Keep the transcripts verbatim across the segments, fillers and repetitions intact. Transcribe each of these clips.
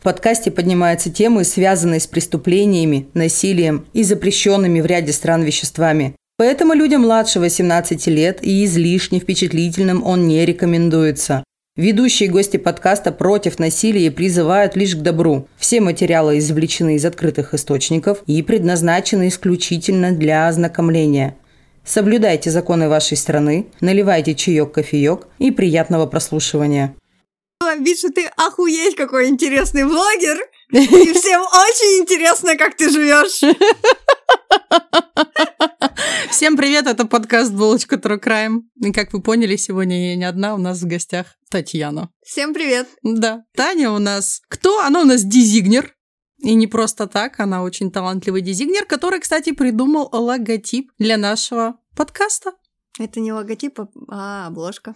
В подкасте поднимаются темы, связанные с преступлениями, насилием и запрещенными в ряде стран веществами. Поэтому людям младше восемнадцати лет и излишне впечатлительным он не рекомендуется. Ведущие гости подкаста против насилия и призывают лишь к добру. Все материалы извлечены из открытых источников и предназначены исключительно для ознакомления. Соблюдайте законы вашей страны, наливайте чаек-кофеек и приятного прослушивания. Видишь, ты охуеть, какой интересный блогер. И всем очень интересно, как ты живешь. Всем привет, это подкаст «Булочка True Crime». И как вы поняли, сегодня я не одна, у нас в гостях Татьяна. Всем привет. Да, Таня у нас... Кто? Она у нас дизайнер. И не просто так, она очень талантливый дизайнер, который, кстати, придумал логотип для нашего подкаста. Это не логотип, а обложка.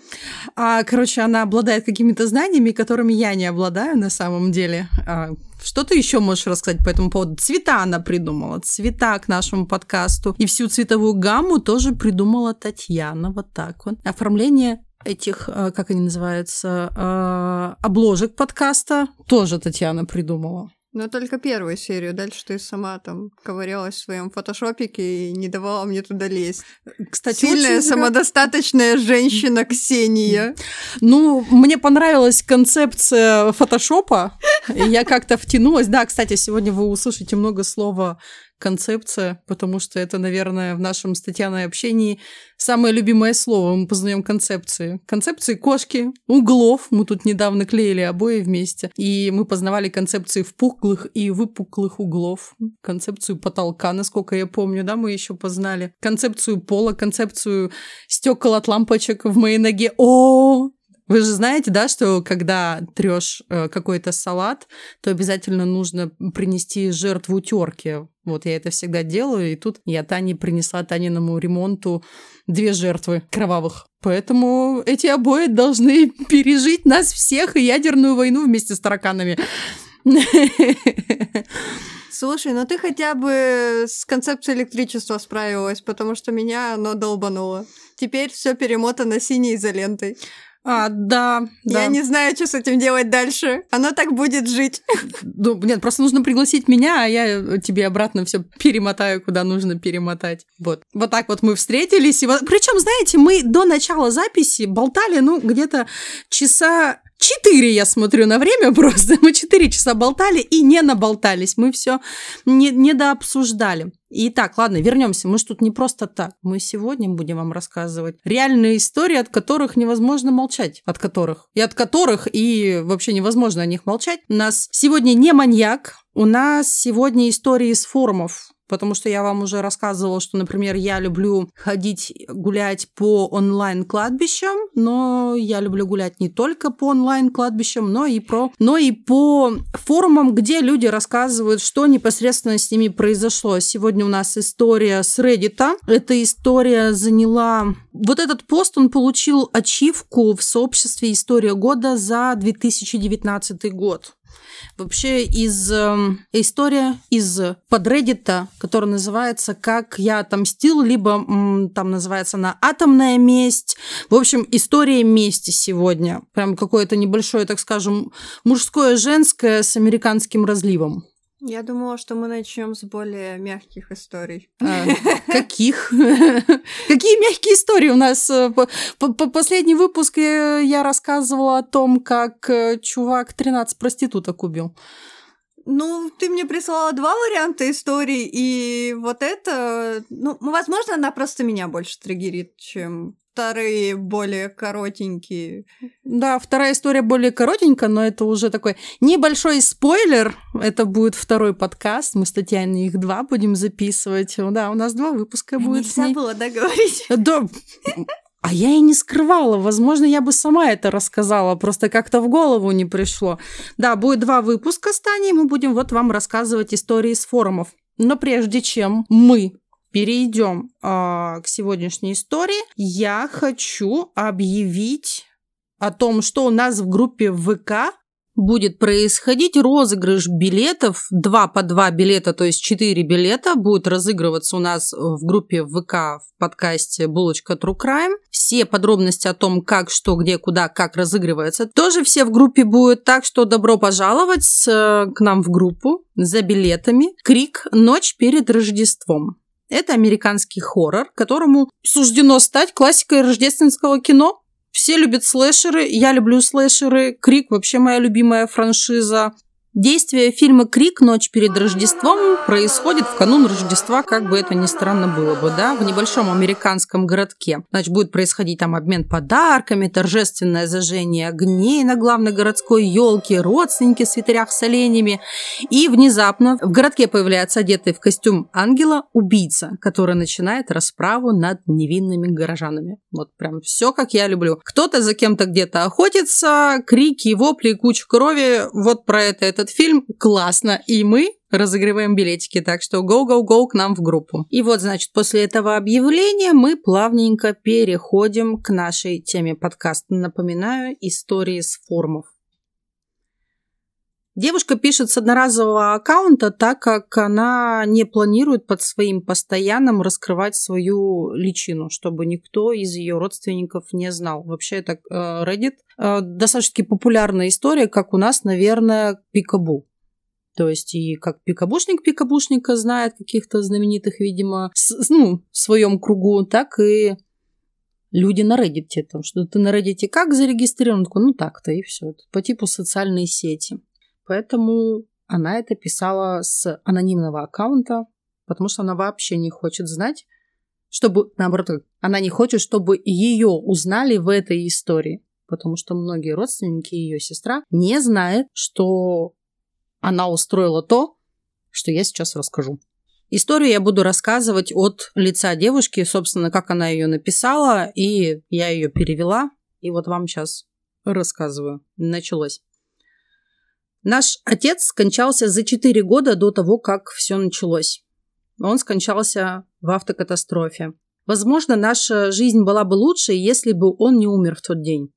А, короче, она обладает какими-то знаниями, которыми я не обладаю на самом деле. А, что ты еще можешь рассказать по этому поводу? Цвета она придумала, цвета к нашему подкасту. И всю цветовую гамму тоже придумала Татьяна, вот так вот. Оформление этих, как они называются, обложек подкаста тоже Татьяна придумала. Но только первую серию, дальше ты сама там ковырялась в своем фотошопике и не давала мне туда лезть. Кстати, сильная самодостаточная женщина Ксения. Ну, мне понравилась концепция фотошопа, я как-то втянулась. Да, кстати, сегодня вы услышите много слова «концепция», потому что это, наверное, в нашем с Татьяной общении самое любимое слово. Мы познаем концепции. Концепции кошки, углов. Мы тут недавно клеили обои вместе. И мы познавали концепции впуклых и выпуклых углов. Концепцию потолка, насколько я помню, да, мы еще познали. Концепцию пола, концепцию стекол от лампочек в моей ноге. О-о-о! Вы же знаете, да, что когда трёшь какой-то салат, то обязательно нужно принести жертву терки. Вот я это всегда делаю, и тут я Тане принесла Таниному ремонту две жертвы кровавых. Поэтому эти обои должны пережить нас всех и ядерную войну вместе с тараканами. Слушай, ну ты хотя бы с концепцией электричества справилась, потому что меня оно долбануло. Теперь все перемотано синей изолентой. А, да, да. Я не знаю, что с этим делать дальше. Оно так будет жить. Ну, нет, просто нужно пригласить меня, а я тебе обратно все перемотаю, куда нужно перемотать. Вот. Вот так вот мы встретились. И... Причем, знаете, мы до начала записи болтали, ну, где-то часа четыре, я смотрю на время просто. Мы четыре часа болтали и не наболтались. Мы все не, не дообсуждали. Итак, ладно, вернемся. Мы же тут не просто так. Мы сегодня будем вам рассказывать реальные истории, от которых невозможно молчать. От которых. И от которых, и вообще невозможно о них молчать. У нас сегодня не маньяк. У нас сегодня истории из форумов. Потому что я вам уже рассказывала, что, например, я люблю ходить гулять по онлайн-кладбищам, но я люблю гулять не только по онлайн-кладбищам, но и, про, но и по форумам, где люди рассказывают, что непосредственно с ними произошло. Сегодня у нас история с Reddit. Эта история заняла... Вот этот пост, он получил ачивку в сообществе «История года» за две тысячи девятнадцатый год. Вообще, из э, история из подреддита, который называется «Как я отомстил», либо м, там называется она «Атомная месть». В общем, история мести сегодня. Прям какое-то небольшое, так скажем, мужское-женское с американским разливом. Я думала, что мы начнем с более мягких историй. А, каких? Какие мягкие истории у нас? Последний выпуск я рассказывала о том, как чувак тринадцать проституток убил. Ну, ты мне прислала два варианта истории, и вот это... Ну, возможно, она просто меня больше триггерит, чем... Вторые более коротенькие. Да, вторая история более коротенькая, но это уже такой небольшой спойлер. Это будет второй подкаст. Мы с Татьяной их два будем записывать. Да, у нас два выпуска будет. Нельзя было договорить. Да. А я и не скрывала. Возможно, я бы сама это рассказала. Просто как-то в голову не пришло. Да, будет два выпуска с Таней. Мы будем вот вам рассказывать истории с форумов. Но прежде чем мы... Перейдем э, к сегодняшней истории. Я хочу объявить о том, что у нас в группе в ВК будет происходить розыгрыш билетов, два по два билета, то есть четыре билета, будет разыгрываться у нас в группе в ВК в подкасте «Булочка True Crime». Все подробности о том, как, что, где, куда, как разыгрывается, тоже все в группе будут. Так что добро пожаловать к нам в группу за билетами. «Крик. Ночь перед Рождеством». Это американский хоррор, которому суждено стать классикой рождественского кино. Все любят слэшеры, я люблю слэшеры. «Крик» вообще моя любимая франшиза. Действие фильма «Крик. Ночь перед Рождеством» происходит в канун Рождества, как бы это ни странно было бы, да, в небольшом американском городке. Значит, будет происходить там обмен подарками, торжественное зажжение огней на главной городской елке, родственники в свитерах с оленями. И внезапно в городке появляется одетый в костюм ангела убийца, который начинает расправу над невинными горожанами. Вот прям все, как я люблю. Кто-то за кем-то где-то охотится, крики, вопли, куча крови. Вот про это этот фильм. Классно. И мы разыгрываем билетики, так что go-go-go к нам в группу. И вот, значит, после этого объявления мы плавненько переходим к нашей теме подкаста. Напоминаю, истории с форумов. Девушка пишет с одноразового аккаунта, так как она не планирует под своим постоянным раскрывать свою личину, чтобы никто из ее родственников не знал. Вообще, это Reddit достаточно популярная история, как у нас, наверное, пикабу. То есть и как пикабушник пикабушника знает каких-то знаменитых, видимо, с, ну, в своем кругу, так и люди на Reddit. Потому что ты на Reddit как зарегистрирован? Ну так-то и все. По типу социальной сети. Поэтому она это писала с анонимного аккаунта, потому что она вообще не хочет знать, чтобы, наоборот, она не хочет, чтобы ее узнали в этой истории, потому что многие родственники, ее сестра, не знают, что она устроила то, что я сейчас расскажу. Историю я буду рассказывать от лица девушки, собственно, как она ее написала, и я ее перевела, и вот вам сейчас рассказываю. Началось. Наш отец скончался за четыре года до того, как все началось. Он скончался в автокатастрофе. Возможно, наша жизнь была бы лучше, если бы он не умер в тот день.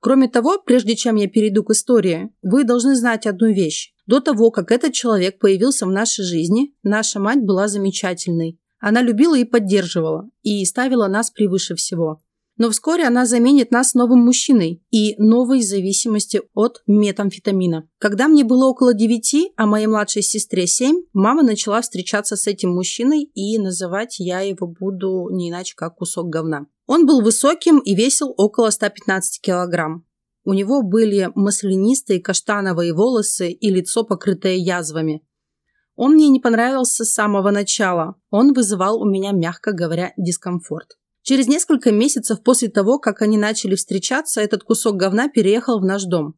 Кроме того, прежде чем я перейду к истории, вы должны знать одну вещь. До того, как этот человек появился в нашей жизни, наша мать была замечательной. Она любила и поддерживала, и ставила нас превыше всего. Но вскоре она заменит нас новым мужчиной и новой зависимости от метамфетамина. Когда мне было около девяти, а моей младшей сестре семь, мама начала встречаться с этим мужчиной, и называть я его буду не иначе, как кусок говна. Он был высоким и весил около ста пятнадцати килограмм. У него были маслянистые каштановые волосы и лицо, покрытое язвами. Он мне не понравился с самого начала. Он вызывал у меня, мягко говоря, дискомфорт. Через несколько месяцев после того, как они начали встречаться, этот кусок говна переехал в наш дом.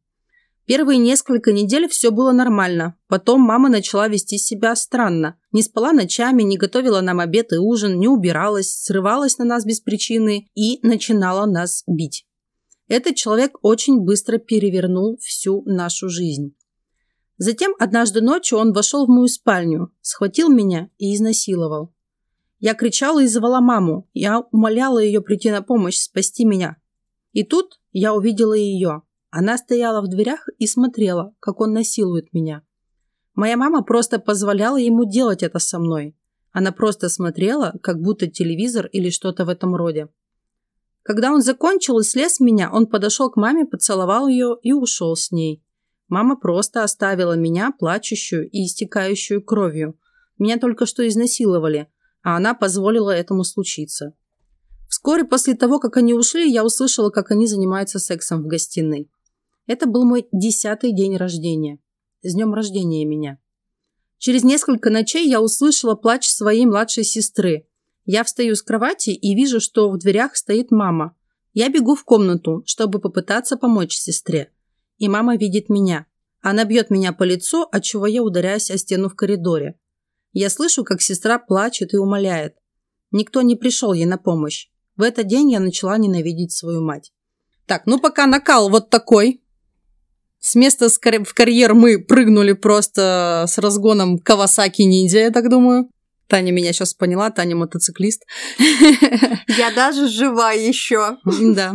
Первые несколько недель все было нормально. Потом мама начала вести себя странно. Не спала ночами, не готовила нам обед и ужин, не убиралась, срывалась на нас без причины и начинала нас бить. Этот человек очень быстро перевернул всю нашу жизнь. Затем однажды ночью он вошел в мою спальню, схватил меня и изнасиловал. Я кричала и звала маму. Я умоляла ее прийти на помощь, спасти меня. И тут я увидела ее. Она стояла в дверях и смотрела, как он насилует меня. Моя мама просто позволяла ему делать это со мной. Она просто смотрела, как будто телевизор или что-то в этом роде. Когда он закончил и слез с меня, он подошел к маме, поцеловал ее и ушел с ней. Мама просто оставила меня, плачущую и истекающую кровью. Меня только что изнасиловали, а она позволила этому случиться. Вскоре после того, как они ушли, я услышала, как они занимаются сексом в гостиной. Это был мой десятый день рождения. С днем рождения меня. Через несколько ночей я услышала плач своей младшей сестры. Я встаю с кровати и вижу, что в дверях стоит мама. Я бегу в комнату, чтобы попытаться помочь сестре. И мама видит меня. Она бьет меня по лицу, отчего я ударяюсь о стену в коридоре. Я слышу, как сестра плачет и умоляет. Никто не пришел ей на помощь. В этот день я начала ненавидеть свою мать. Так, ну пока накал вот такой. С места в карьер мы прыгнули просто с разгоном Кавасаки-ниндзя, я так думаю. Таня меня сейчас поняла, Таня мотоциклист. Я даже жива еще. Да.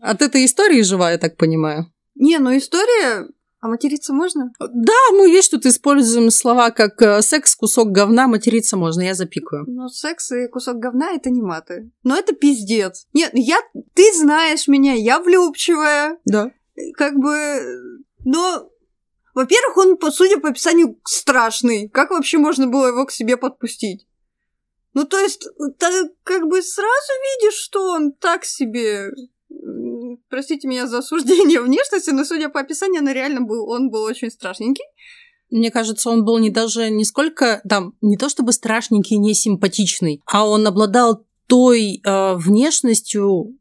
От этой истории жива, я так понимаю. Не, ну история А материться можно? Да, мы весь тут используем слова как секс, кусок говна, материться можно, я запикаю. Ну, секс и кусок говна – это не маты. Но это пиздец. Нет, я... Ты знаешь меня, я влюбчивая. Да. Как бы... Но... Во-первых, он, судя по описанию, страшный. Как вообще можно было его к себе подпустить? Ну, то есть, ты как бы сразу видишь, что он так себе... Простите меня за осуждение внешности, но, судя по описанию, он реально был, он был очень страшненький. Мне кажется, он был не даже нисколько, там, не то чтобы страшненький, не симпатичный, а он обладал той э, внешностью...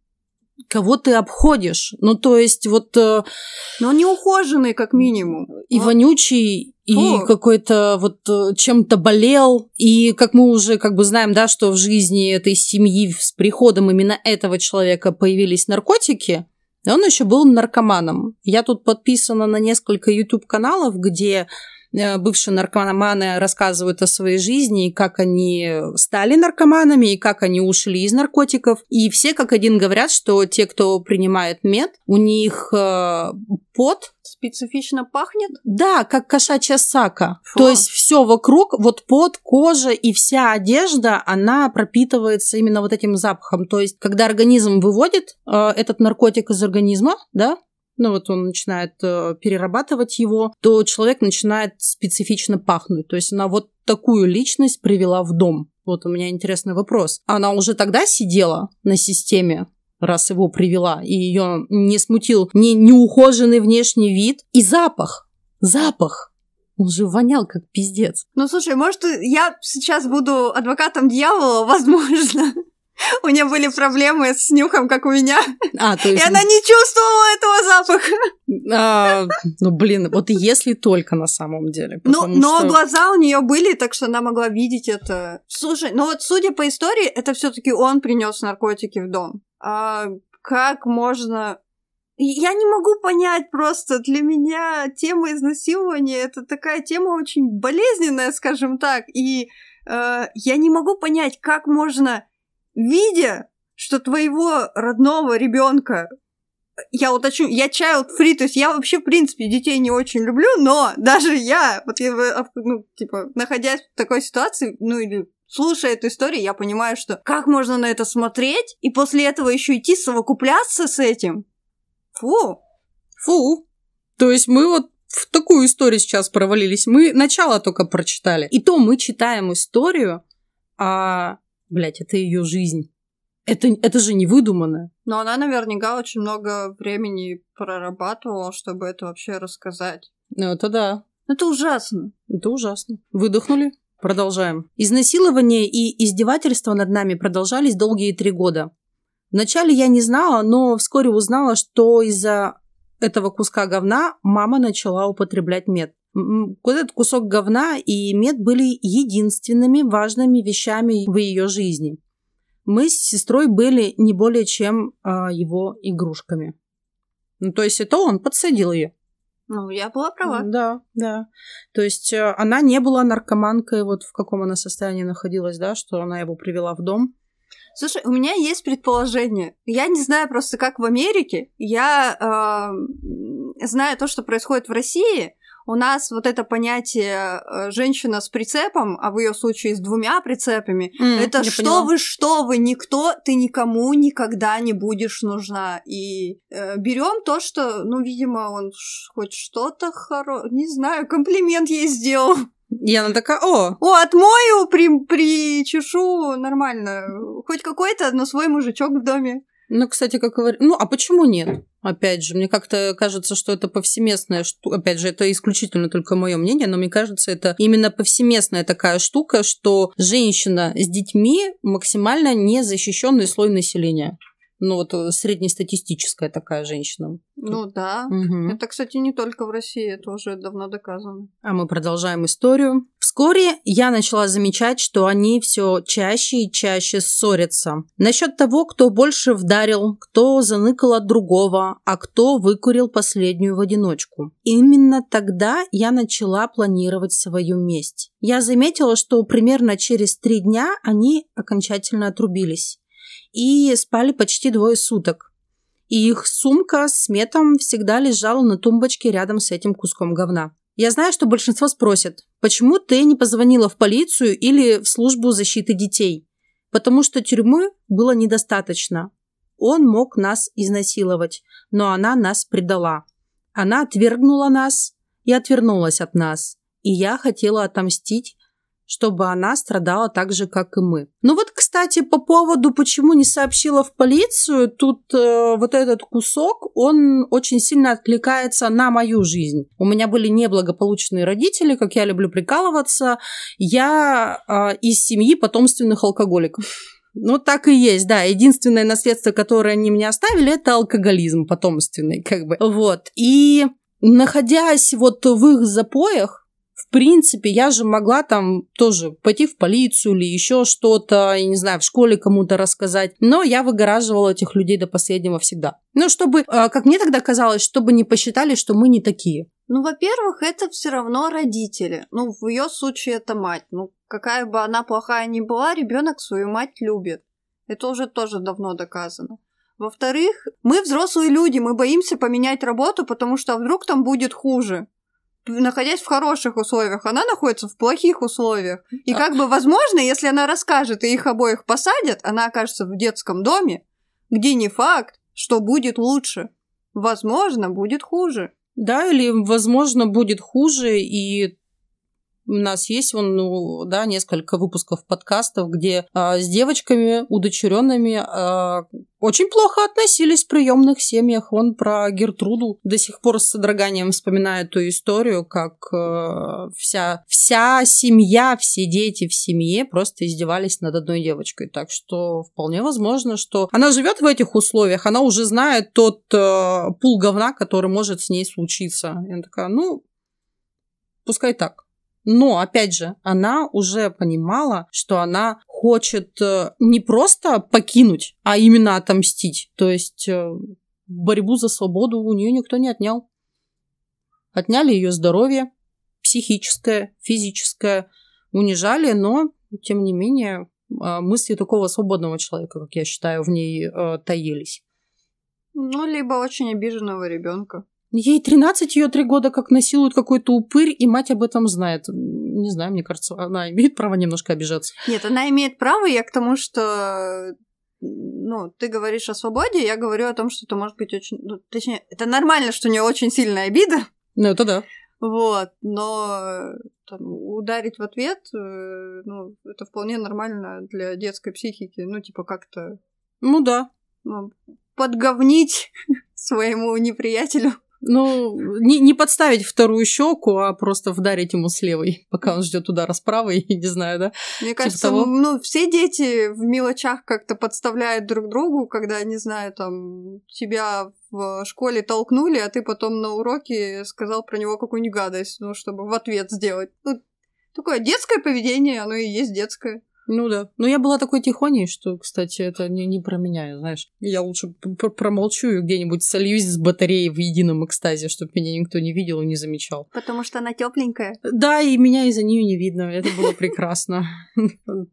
Кого ты обходишь? Ну, то есть, вот... Но он неухоженный, как минимум. И вот. Вонючий, и О. какой-то вот чем-то болел. И, как мы уже как бы знаем, да, что в жизни этой семьи с приходом именно этого человека появились наркотики, и он еще был наркоманом. Я тут подписана на несколько YouTube-каналов, где бывшие наркоманы рассказывают о своей жизни, как они стали наркоманами, и как они ушли из наркотиков. И все как один говорят, что те, кто принимает мед, у них э, пот... Специфично пахнет? Да, как кошачья сака. Фу. То есть все вокруг, вот пот, кожа и вся одежда, она пропитывается именно вот этим запахом. То есть когда организм выводит э, этот наркотик из организма, да, ну вот он начинает э, перерабатывать его, то человек начинает специфично пахнуть. То есть она вот такую личность привела в дом. Вот у меня интересный вопрос. Она уже тогда сидела на системе, раз его привела, и ее не смутил ни неухоженный внешний вид и запах. Запах. Он же вонял как пиздец. Ну слушай, может, я сейчас буду адвокатом дьявола, возможно. У нее были проблемы с нюхом, как у меня. А, то есть... И она не чувствовала этого запаха. А, ну, блин, вот если только на самом деле. Ну, но что... глаза у нее были, так что она могла видеть это. Слушай, ну вот судя по истории, это все-таки он принес наркотики в дом. А как можно... Я не могу понять просто. Для меня тема изнасилования — это такая тема очень болезненная, скажем так. И э, я не могу понять, как можно... Видя, что твоего родного ребенка, я уточню, я child-free, то есть я вообще, в принципе, детей не очень люблю, но даже я, вот, ну, типа, находясь в такой ситуации, ну, или слушая эту историю, я понимаю, что как можно на это смотреть и после этого еще идти совокупляться с этим? Фу. Фу. То есть мы вот в такую историю сейчас провалились. Мы начало только прочитали. И то мы читаем историю о... Блять, это ее жизнь. Это, это же не выдуманное. Но она наверняка очень много времени прорабатывала, чтобы это вообще рассказать. Ну, это да. Это ужасно. Это ужасно. Выдохнули? Продолжаем. Изнасилование и издевательства над нами продолжались долгие три года. Вначале я не знала, но вскоре узнала, что из-за этого куска говна мама начала употреблять мед. Вот этот кусок говна и мед были единственными важными вещами в ее жизни. Мы с сестрой были не более чем а, его игрушками. Ну, то есть это он подсадил ее. Ну, я была права. Да, да. То есть она не была наркоманкой, вот в каком она состоянии находилась, да, что она его привела в дом. Слушай, у меня есть предположение. Я не знаю просто, как в Америке. Я э, знаю то, что происходит в России. У нас вот это понятие «женщина с прицепом», а в ее случае с двумя прицепами, mm, это «что поняла. Вы, что вы, никто, ты никому никогда не будешь нужна». И э, берем то, что, ну, видимо, он ш- хоть что-то хорошее, не знаю, комплимент ей сделал. И она такая, о! О, отмою, при- причешу, нормально. Хоть какой-то, но свой мужичок в доме. Ну, кстати, как говорю, ну, а почему нет? Опять же, мне как-то кажется, что это повсеместная штука. Опять же, это исключительно только мое мнение, но мне кажется, это именно повсеместная такая штука, что женщина с детьми максимально незащищенный слой населения. Ну, вот среднестатистическая такая женщина. Ну да. Угу. Это, кстати, не только в России, это уже давно доказано. А мы продолжаем историю. Вскоре я начала замечать, что они все чаще и чаще ссорятся. Насчет того, кто больше вдарил, кто заныкал от другого, а кто выкурил последнюю в одиночку. Именно тогда я начала планировать свою месть. Я заметила, что примерно через три дня они окончательно отрубились. И спали почти двое суток. И и их сумка с метом всегда лежала на тумбочке рядом с этим куском говна. Я знаю, что большинство спросит, почему ты не позвонила в полицию или в службу защиты детей? Потому что тюрьмы было недостаточно. Он мог нас изнасиловать, но она нас предала. Она отвергнула нас и отвернулась от нас. И я хотела отомстить, чтобы она страдала так же, как и мы. Ну вот, кстати, по поводу, почему не сообщила в полицию, тут э, вот этот кусок, он очень сильно откликается на мою жизнь. У меня были неблагополучные родители, как я люблю прикалываться. Я э, из семьи потомственных алкоголиков. Ну, так и есть, да. Единственное наследство, которое они мне оставили, это алкоголизм потомственный, как бы. Вот. И находясь вот в их запоях, в принципе, я же могла там тоже пойти в полицию или еще что-то, я не знаю, в школе кому-то рассказать. Но я выгораживала этих людей до последнего всегда. Ну, чтобы, как мне тогда казалось, чтобы не посчитали, что мы не такие. Ну, во-первых, это все равно родители. Ну, в ее случае это мать. Ну, какая бы она плохая ни была, ребенок свою мать любит. Это уже тоже давно доказано. Во-вторых, мы взрослые люди, мы боимся поменять работу, потому что вдруг там будет хуже. Находясь в хороших условиях, она находится в плохих условиях. И как бы, возможно, если она расскажет, и их обоих посадят, она окажется в детском доме, где не факт, что будет лучше. Возможно, будет хуже. Да, или, возможно, будет хуже, и у нас есть вон, ну, да, несколько выпусков подкастов, где а, с девочками, удочеренными, а, очень плохо относились в приемных семьях. Вон про Гертруду до сих пор с содроганием вспоминаю ту историю, как а, вся, вся семья, все дети в семье просто издевались над одной девочкой. Так что вполне возможно, что она живет в этих условиях, она уже знает тот а, пул говна, который может с ней случиться. Я такая, ну, пускай так. Но, опять же, она уже понимала, что она хочет не просто покинуть, а именно отомстить. То есть борьбу за свободу у нее никто не отнял. Отняли ее здоровье, психическое, физическое, унижали, но, тем не менее, мысли такого свободного человека, как я считаю, в ней таились. Ну, либо очень обиженного ребенка. Ей тринадцать, ее три года как насилуют какой-то упырь, и мать об этом знает. Не знаю, мне кажется, она имеет право немножко обижаться. Нет, она имеет право, я к тому, что... Ну, ты говоришь о свободе, я говорю о том, что это может быть очень... Ну, точнее, это нормально, что у нее очень сильная обида. Ну, это да. Вот, но там, ударить в ответ, ну, это вполне нормально для детской психики. Ну, типа как-то... Ну, да. Ну, подговнить своему неприятелю. Ну, не, не подставить вторую щеку, а просто вдарить ему с левой, пока он ждет удара с правой, не знаю, да? Мне кажется, типа ну, все дети в мелочах как-то подставляют друг другу, когда, не знаю, там, тебя в школе толкнули, а ты потом на уроке сказал про него какую-нибудь гадость, ну, чтобы в ответ сделать. Ну, такое детское поведение, оно и есть детское. Ну да. Но я была такой тихоней, что, кстати, это не, не про меня, знаешь. Я лучше промолчу и где-нибудь сольюсь с батареей в едином экстазе, чтобы меня никто не видел и не замечал. Потому что она тепленькая. Да, и меня из-за нее не видно. Это было прекрасно.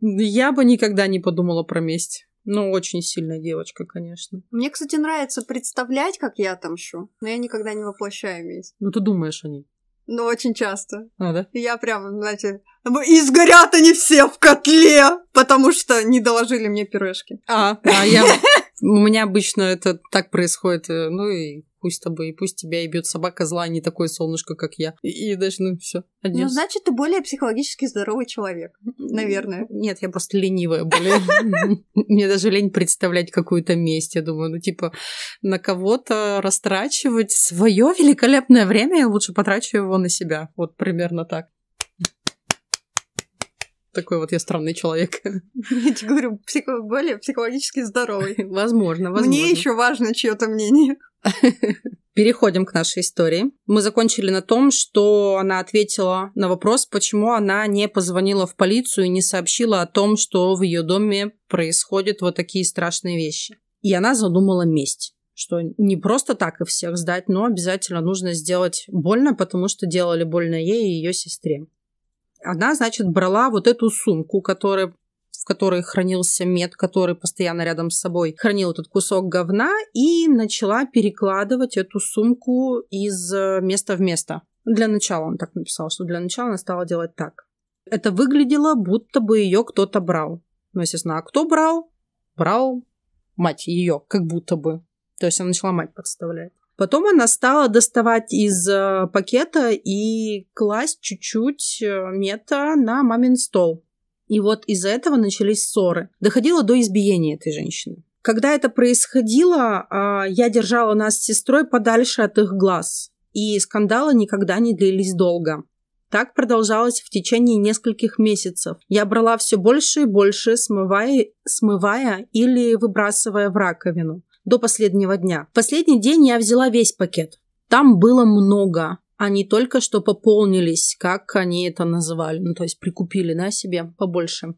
Я бы никогда не подумала про месть. Ну, очень сильная девочка, конечно. Мне, кстати, нравится представлять, как я отомщу, но я никогда не воплощаю месть. Ну, ты думаешь о ней. Ну, очень часто. А, да? Я прям, знаете, и сгорят они все в котле, потому что не доложили мне пюрешки. А, а я... У меня обычно это так происходит. Ну, и пусть с тобой, и пусть тебя и бьет собака зла, а не такое солнышко, как я. И, и даже, ну, все. Ну, значит, ты более психологически здоровый человек, наверное. Нет, я просто ленивая более. Мне даже лень представлять какую-то месть. Я думаю, ну, типа, на кого-то растрачивать свое великолепное время, я лучше потрачу его на себя. Вот примерно так. Такой вот я странный человек. Я тебе говорю, психо- более психологически здоровый. Возможно, возможно. Мне еще важно чье-то мнение. Переходим к нашей истории. Мы закончили на том, что она ответила на вопрос, почему она не позвонила в полицию и не сообщила о том, что в ее доме происходят вот такие страшные вещи. И она задумала месть. Что не просто так и всех сдать, но обязательно нужно сделать больно, потому что делали больно ей и ее сестре. Она, значит, брала вот эту сумку, которая в которой хранился мед, который постоянно рядом с собой хранил этот кусок говна, и начала перекладывать эту сумку из места в место. Для начала, он так написал, что для начала она стала делать так. Это выглядело, будто бы ее кто-то брал. Ну, естественно, а кто брал? Брал мать ее, как будто бы. То есть она начала мать подставлять. Потом она стала доставать из пакета и класть чуть-чуть мета на мамин стол. И вот из-за этого начались ссоры. Доходило до избиения этой женщины. Когда это происходило, я держала нас с сестрой подальше от их глаз. И скандалы никогда не длились долго. Так продолжалось в течение нескольких месяцев. Я брала все больше и больше, смывая, смывая или выбрасывая в раковину. До последнего дня. В последний день я взяла весь пакет. Там было много. Они только что пополнились, как они это называли. Ну, то есть прикупили на себе побольше.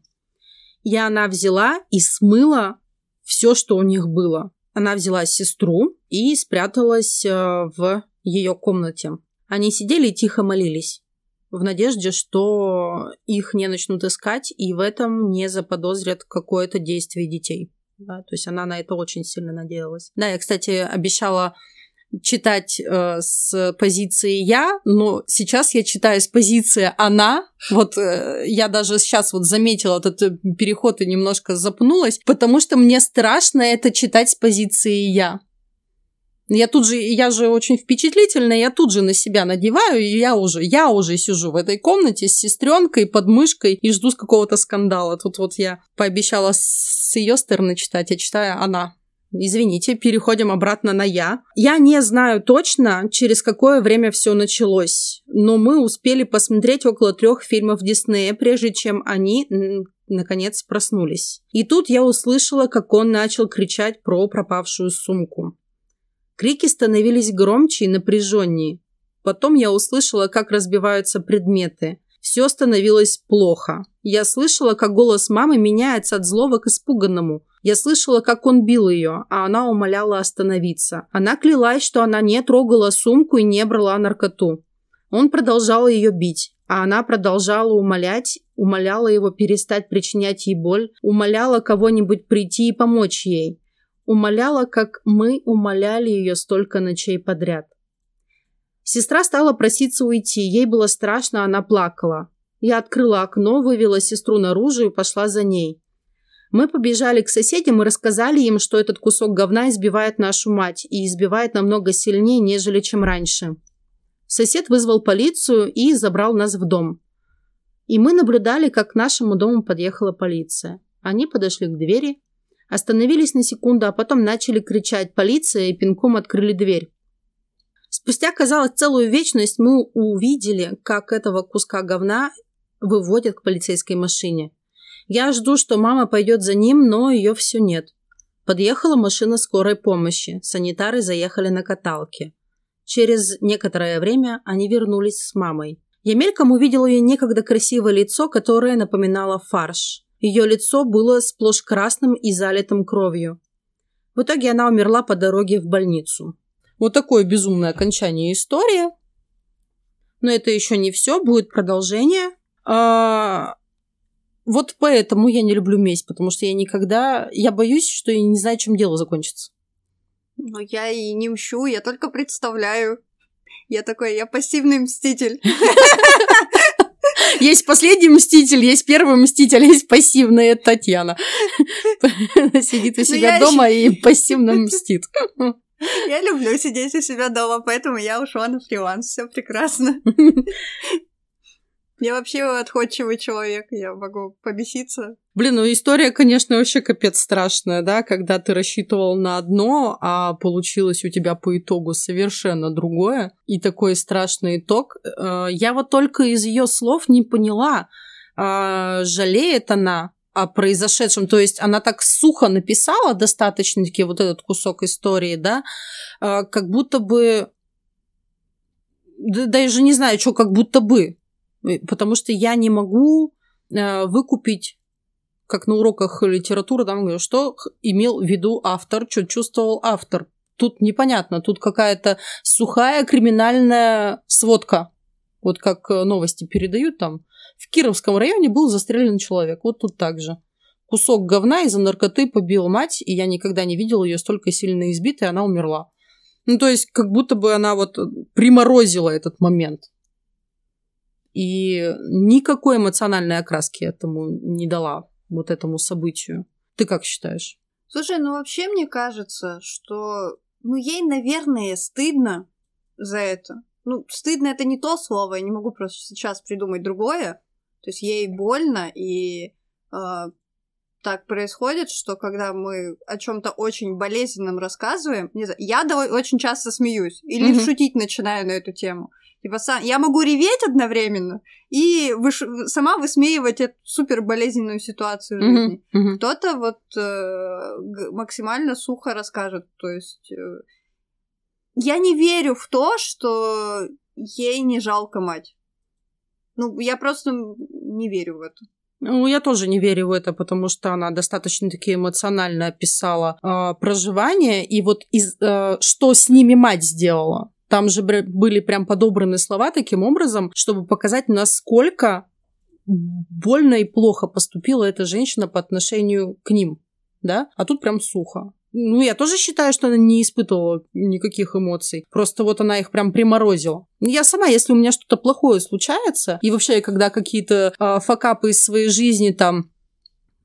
И она взяла и смыла все, что у них было. Она взяла сестру и спряталась в ее комнате. Они сидели и тихо молились, в надежде, что их не начнут искать и в этом не заподозрят какое-то действие детей. Да, то есть она на это очень сильно надеялась. Да, я, кстати, обещала читать э, с позиции «я», но сейчас я читаю с позиции «она». Вот э, я даже сейчас вот заметила этот переход и немножко запнулась, потому что мне страшно это читать с позиции «я». Я тут же, я же очень впечатлительная, я тут же на себя надеваю, и я уже, я уже сижу в этой комнате с сестренкой, под мышкой и жду с какого-то скандала. Тут вот я пообещала с ее стороны читать, а читаю она. Извините, переходим обратно на «я». Я не знаю точно, через какое время все началось, но мы успели посмотреть около трех фильмов Диснея, прежде чем они, наконец, проснулись. И тут я услышала, как он начал кричать про пропавшую сумку. Крики становились громче и напряженнее. Потом я услышала, как разбиваются предметы. Все становилось плохо. Я слышала, как голос мамы меняется от злого к испуганному. Я слышала, как он бил ее, а она умоляла остановиться. Она клялась, что она не трогала сумку и не брала наркоту. Он продолжал ее бить, а она продолжала умолять, умоляла его перестать причинять ей боль, умоляла кого-нибудь прийти и помочь ей. Умоляла, как мы умоляли ее столько ночей подряд. Сестра стала проситься уйти. Ей было страшно, она плакала. Я открыла окно, вывела сестру наружу и пошла за ней. Мы побежали к соседям и рассказали им, что этот кусок говна избивает нашу мать и избивает намного сильнее, нежели чем раньше. Сосед вызвал полицию и забрал нас в дом. И мы наблюдали, как к нашему дому подъехала полиция. Они подошли к двери, остановились на секунду, а потом начали кричать «Полиция!» и пинком открыли дверь. Спустя, казалось, целую вечность мы увидели, как этого куска говна выводят к полицейской машине. Я жду, что мама пойдет за ним, но ее все нет. Подъехала машина скорой помощи. Санитары заехали на каталке. Через некоторое время они вернулись с мамой. Я мельком увидела ее некогда красивое лицо, которое напоминало фарш. Ее лицо было сплошь красным и залитым кровью. В итоге она умерла по дороге в больницу. Вот такое безумное окончание истории. Но это еще не все, будет продолжение. А... Вот поэтому я не люблю месть, потому что я никогда... Я боюсь, что я не знаю, чем дело закончится. Но я и не мщу, я только представляю. Я такой, я пассивный мститель. Есть последний мститель, есть первый мститель, есть пассивная Татьяна. Сидит у себя дома и пассивно мстит. Я люблю сидеть у себя дома, поэтому я ушла на фриланс, все прекрасно. Я вообще отходчивый человек, я могу побеситься. Блин, ну история, конечно, вообще капец страшная, да, когда ты рассчитывал на одно, а получилось у тебя по итогу совершенно другое, и такой страшный итог. Я вот только из ее слов не поняла, жалеет она о произошедшем, то есть она так сухо написала достаточно-таки вот этот кусок истории, да, как будто бы, даже не знаю, что как будто бы, потому что я не могу выкупить, как на уроках литературы, там говорю, что имел в виду автор, что чувствовал автор. Тут непонятно, тут какая-то сухая криминальная сводка. Вот как новости передают там. В Кировском районе был застрелен человек. Вот тут так же. кусок говна из-за наркоты побил мать, и я никогда не видела ее столько сильно избитой, она умерла. Ну, то есть, как будто бы она вот приморозила этот момент. И никакой эмоциональной окраски этому не дала, вот этому событию. Ты как считаешь? Слушай, ну вообще мне кажется, что... Ну, ей, наверное, стыдно за это. Ну, стыдно — это не то слово, я не могу просто сейчас придумать другое. То есть ей больно, и э, так происходит, что когда мы о чем-то очень болезненном рассказываем, не знаю, я довольно, очень часто смеюсь или mm-hmm. шутить начинаю на эту тему. Типа, сам, я могу реветь одновременно и выш, сама высмеивать эту суперболезненную ситуацию в жизни. Mm-hmm. Mm-hmm. Кто-то вот э, максимально сухо расскажет. То есть э, я не верю в то, что ей не жалко мать. Ну, я просто не верю в это. Ну, я тоже не верю в это, потому что она достаточно-таки эмоционально описала э, проживание, и вот из, э, что с ними мать сделала. Там же были прям подобраны слова таким образом, чтобы показать, насколько больно и плохо поступила эта женщина по отношению к ним, да? А тут прям сухо. Ну, я тоже считаю, что она не испытывала никаких эмоций. Просто вот она их прям приморозила. Я сама, если у меня что-то плохое случается, и вообще, когда какие-то э, факапы из своей жизни там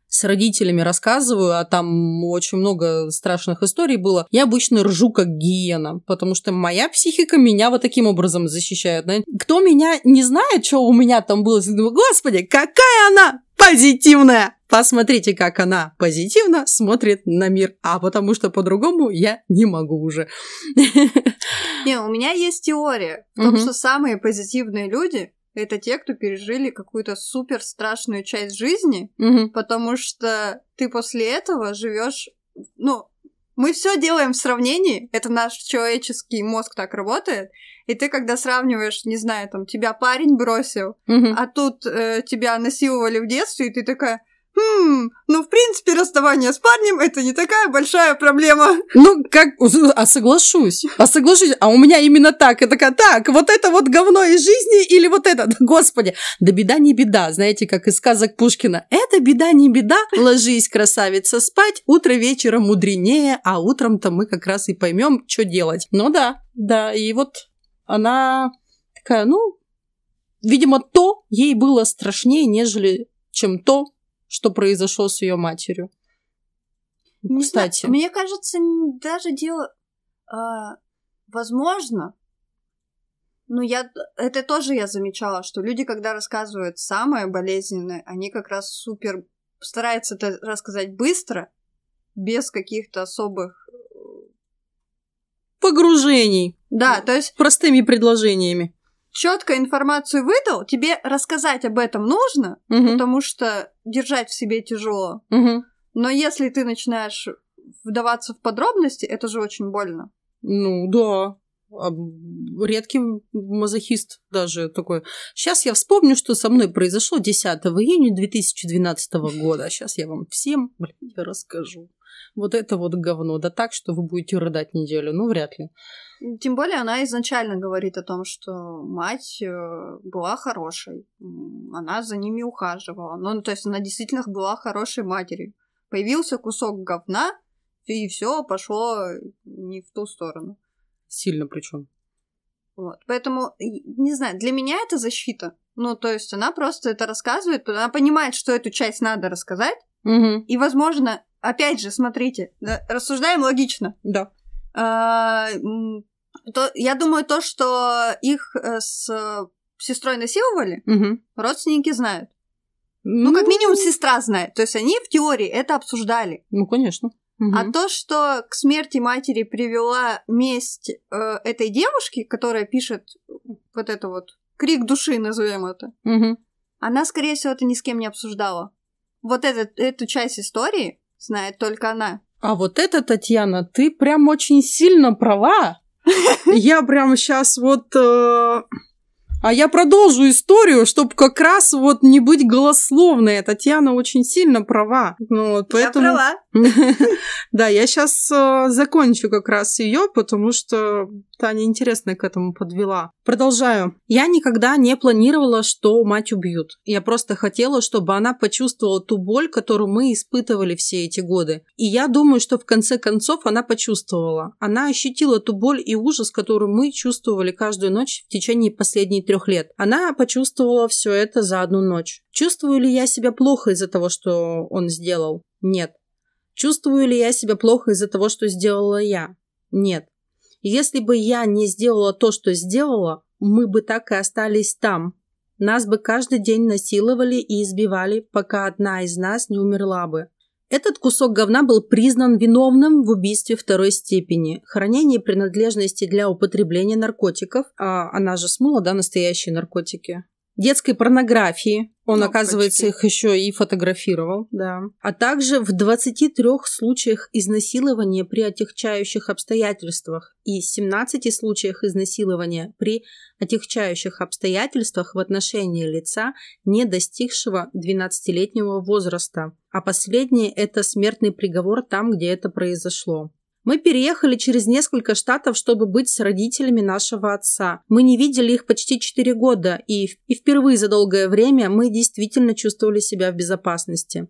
с родителями рассказываю, а там очень много страшных историй было, я обычно ржу как гиена, потому что моя психика меня вот таким образом защищает. Кто меня не знает, что у меня там было, я думаю, господи, какая она позитивная! Посмотрите, как она позитивно смотрит на мир, а потому что по-другому я не могу уже. Не, у меня есть теория, потому что самые позитивные люди — это те, кто пережили какую-то супер страшную часть жизни, угу. потому что ты после этого живешь. Ну, мы все делаем в сравнении, это наш человеческий мозг так работает. И ты, когда сравниваешь, не знаю, там тебя парень бросил, угу. а тут э, тебя насиловали в детстве, и ты такая: хм, ну, в принципе, расставание с парнем — это не такая большая проблема. Ну, как... А соглашусь. А соглашусь. А у меня именно так. Я такая: так, вот это вот говно из жизни или вот это? Да, господи. Да беда не беда. Знаете, как из сказок Пушкина. Это беда не беда. Ложись, красавица, спать. Утро вечера мудренее. А утром-то мы как раз и поймем, что делать. Ну да, да. И вот она такая, ну... Видимо, то ей было страшнее, нежели чем то, что произошло с ее матерью. Не Кстати. Знаю, мне кажется, даже дело... Э, возможно. Но я... Это тоже я замечала, что люди, когда рассказывают самое болезненное, они как раз супер... Стараются это рассказать быстро, без каких-то особых... Погружений. Да, то есть... Простыми предложениями. Четко информацию выдал, тебе рассказать об этом нужно, угу. потому что держать в себе тяжело. Угу. Но если ты начинаешь вдаваться в подробности, это же очень больно. Ну да. Редкий мазохист даже такой. Сейчас я вспомню, что со мной произошло десятого июня две тысячи двенадцатого года. Сейчас я вам всем, блин, расскажу. Вот это вот говно. Да так, что вы будете рыдать неделю. Ну, вряд ли. Тем более она изначально говорит о том, что мать была хорошей. Она за ними ухаживала. Ну, то есть она действительно была хорошей матерью. Появился кусок говна, и все пошло не в ту сторону. Сильно причем. Вот. Поэтому, не знаю, для меня это защита. Ну, то есть она просто это рассказывает. Она понимает, что эту часть надо рассказать. Угу. И, возможно... Опять же, смотрите, да, рассуждаем логично. Да. А, то, я думаю, то, что их с сестрой насиловали, угу. родственники знают. Ну, ну, как минимум, сестра знает. То есть они в теории это обсуждали. Ну, конечно. Угу. А то, что к смерти матери привела месть э, этой девушки, которая пишет вот это вот крик души, назовем это, угу. она, скорее всего, это ни с кем не обсуждала. Вот этот, эту часть истории знает только она. А вот это, Татьяна, ты прям очень сильно права. Я прям сейчас вот... Э... А я продолжу историю, чтобы как раз вот не быть голословной. Татьяна очень сильно права. Ну, вот, поэтому... Я права. Да, я сейчас закончу как раз ее, потому что Таня интересно к этому подвела. Продолжаю. Я никогда не планировала, что мать убьют. Я просто хотела, чтобы она почувствовала ту боль, которую мы испытывали все эти годы. И я думаю, что в конце концов она почувствовала. Она ощутила ту боль и ужас, которую мы чувствовали каждую ночь в течение последних трех лет. Она почувствовала все это за одну ночь. Чувствую ли я себя плохо из-за того, что он сделал? Нет. Чувствую ли я себя плохо из-за того, что сделала я? Нет. Если бы я не сделала то, что сделала, мы бы так и остались там. Нас бы каждый день насиловали и избивали, пока одна из нас не умерла бы. Этот кусок говна был признан виновным в убийстве второй степени, хранении принадлежности для употребления наркотиков, а она же смыла, да, настоящие наркотики, детской порнографии, он, ну, оказывается, почти их еще и фотографировал, да, а также в двадцати трёх случаях изнасилования при отягчающих обстоятельствах и семнадцати случаях изнасилования при отягчающих обстоятельствах в отношении лица, не достигшего двенадцатилетнего возраста, а последнее – это смертный приговор там, где это произошло. Мы переехали через несколько штатов, чтобы быть с родителями нашего отца. Мы не видели их почти четыре года, и, и впервые за долгое время мы действительно чувствовали себя в безопасности.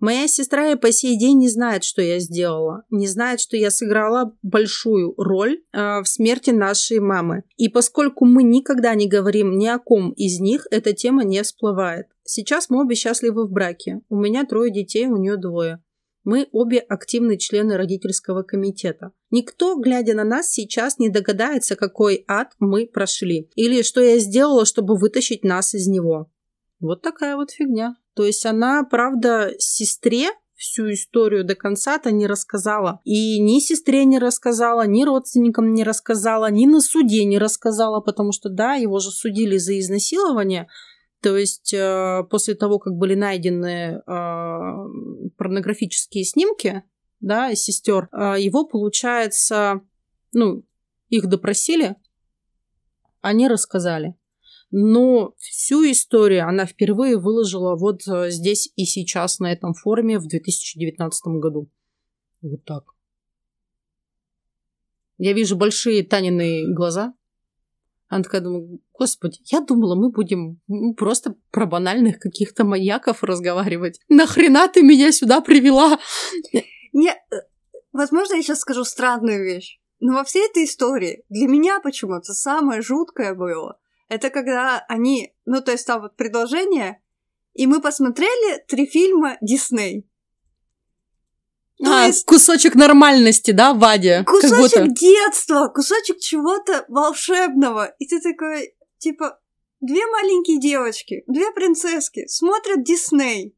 Моя сестра и по сей день не знает, что я сделала, не знает, что я сыграла большую роль э, в смерти нашей мамы. И поскольку мы никогда не говорим ни о ком из них, эта тема не всплывает. Сейчас мы обе счастливы в браке. У меня трое детей, у нее двое. Мы обе активные члены родительского комитета. Никто, глядя на нас, сейчас не догадается, какой ад мы прошли. Или что я сделала, чтобы вытащить нас из него. Вот такая вот фигня. То есть она, правда, сестре всю историю до конца-то не рассказала. И ни сестре не рассказала, ни родственникам не рассказала, ни на суде не рассказала. Потому что, да, его же судили за изнасилование. То есть э, после того, как были найдены э, порнографические снимки, да, сестер, э, его, получается, ну, их допросили, они рассказали. Но всю историю она впервые выложила вот здесь и сейчас на этом форуме в две тысячи девятнадцатом году. Вот так. Я вижу большие Танины глаза. Она такая, думаю, господи, я думала, мы будем просто про банальных каких-то маньяков разговаривать. Нахрена ты меня сюда привела? Не, возможно, я сейчас скажу странную вещь, но во всей этой истории для меня почему-то самое жуткое было, это когда они, ну то есть там вот предложение, и мы посмотрели три фильма Дисней. То а, есть... кусочек нормальности, да, Вадя? Кусочек детства, кусочек чего-то волшебного. И ты такой, типа, две маленькие девочки, две принцесски смотрят Дисней,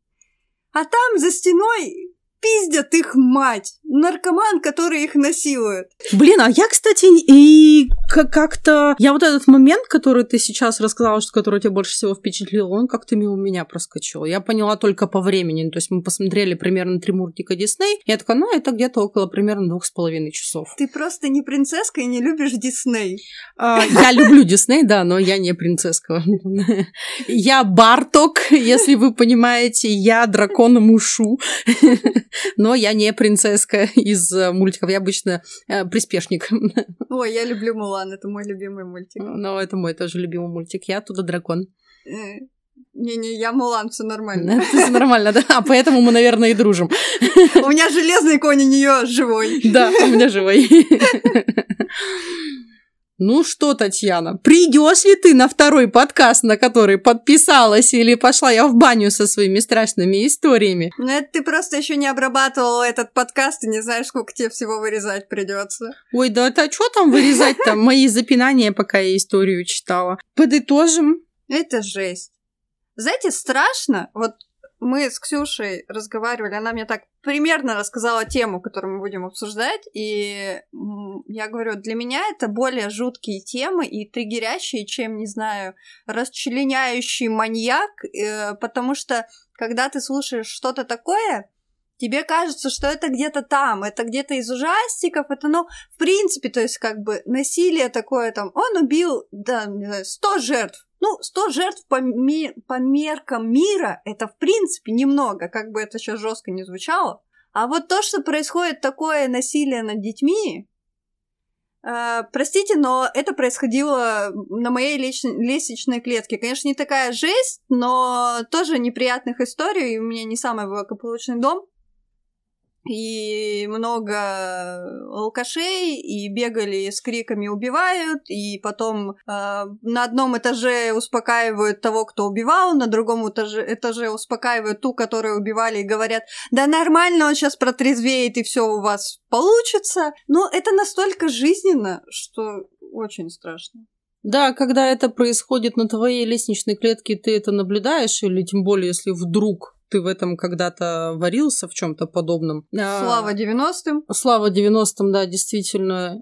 а там за стеной пиздят их мать, наркоман, который их насилует. Блин, а я, кстати, и как-то... Я вот этот момент, который ты сейчас рассказала, что который тебя больше всего впечатлил, он как-то мимо меня проскочил. Я поняла только по времени. То есть мы посмотрели примерно три мультика Дисней. Я такая, ну, это где-то около примерно двух с половиной часов. Ты просто не принцесска и не любишь Дисней. Я люблю Дисней, да, но я не принцесска. Я Барток, если вы понимаете. Я дракона Мушу. Но я не принцесска из мультиков. Я обычно э, приспешник. Ой, я люблю Мулан. Это мой любимый мультик. Ну, это мой тоже любимый мультик. Я оттуда дракон. Не-не, я Мулан, все нормально. Все нормально, да? А поэтому мы, наверное, и дружим. У меня железный конь, у нее живой. Да, у меня живой. Ну что, Татьяна, придешь ли ты на второй подкаст, на который подписалась, или пошла я в баню со своими страшными историями? Ну, это ты просто еще не обрабатывала этот подкаст и не знаешь, сколько тебе всего вырезать придется. Ой, да это что там вырезать-то? Мои запинания, пока я историю читала. Подытожим. Это жесть. Знаете, страшно. Вот мы с Ксюшей разговаривали, она мне так примерно рассказала тему, которую мы будем обсуждать, и я говорю, для меня это более жуткие темы и триггерящие, чем, не знаю, расчленяющий маньяк, потому что, когда ты слушаешь что-то такое, тебе кажется, что это где-то там, это где-то из ужастиков, это, ну, в принципе, то есть, как бы, насилие такое, там, он убил, да, не знаю, сто жертв. Ну, сто жертв по, ми- по меркам мира, это, в принципе, немного, как бы это сейчас жестко не звучало. А вот то, что происходит такое насилие над детьми, Простите, но это происходило на моей лестничной клетке. Конечно, не такая жесть, но тоже неприятных историй. У меня не самый благополучный дом. И много алкашей, и бегали с криками «убивают», и потом э, на одном этаже успокаивают того, кто убивал, на другом этаже, этаже успокаивают ту, которую убивали, и говорят «да нормально, он сейчас протрезвеет, и все у вас получится». Но это настолько жизненно, что очень страшно. Да, когда это происходит на твоей лестничной клетке, ты это наблюдаешь, или тем более, если вдруг... ты в этом когда-то варился, в чем-то подобном. Слава девяностым. Слава девяностым, да, действительно.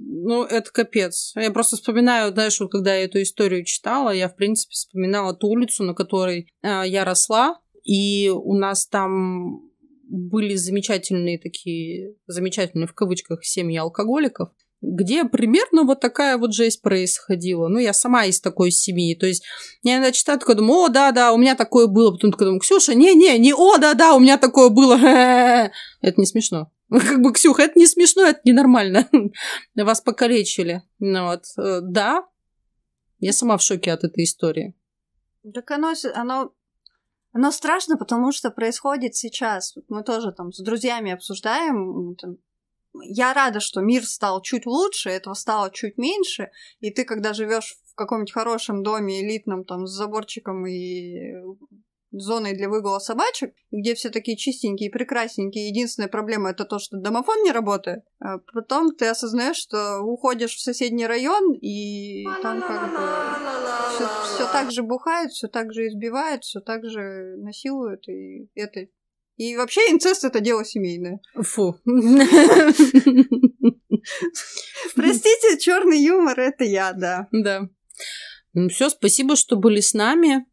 Ну, это капец. Я просто вспоминаю, знаешь, вот когда я эту историю читала, я, в принципе, вспоминала ту улицу, на которой я росла, и у нас там были замечательные такие, замечательные в кавычках семьи алкоголиков, где примерно вот такая вот жесть происходила. Ну, я сама из такой семьи. То есть я иногда читаю, такая думаю, о, да-да, у меня такое было. Потом такая думаю, Ксюша, не-не, не о, да-да, у меня такое было. Это не смешно. Как бы, Ксюха, это не смешно, это ненормально. Вас покалечили. Вот. Да, я сама в шоке от этой истории. Так оно... оно... оно страшно, потому что происходит сейчас. Мы тоже там с друзьями обсуждаем... Я рада, что мир стал чуть лучше, этого стало чуть меньше, и ты, когда живешь в каком-нибудь хорошем доме элитном, там, с заборчиком и зоной для выгула собачек, где все такие чистенькие, прекрасненькие, единственная проблема — это то, что домофон не работает, а потом ты осознаешь, что уходишь в соседний район, и там как бы все так же бухают, все так же избивают, все так же насилуют, и это... И вообще инцест — это дело семейное. Фу. Простите, черный юмор — это я, да. Да. Ну все, спасибо, что были с нами.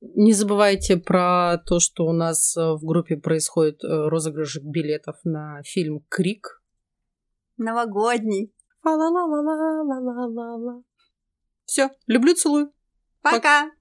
Не забывайте про то, что у нас в группе происходит розыгрыш билетов на фильм «Крик». Новогодний. Все, люблю, целую. Пока.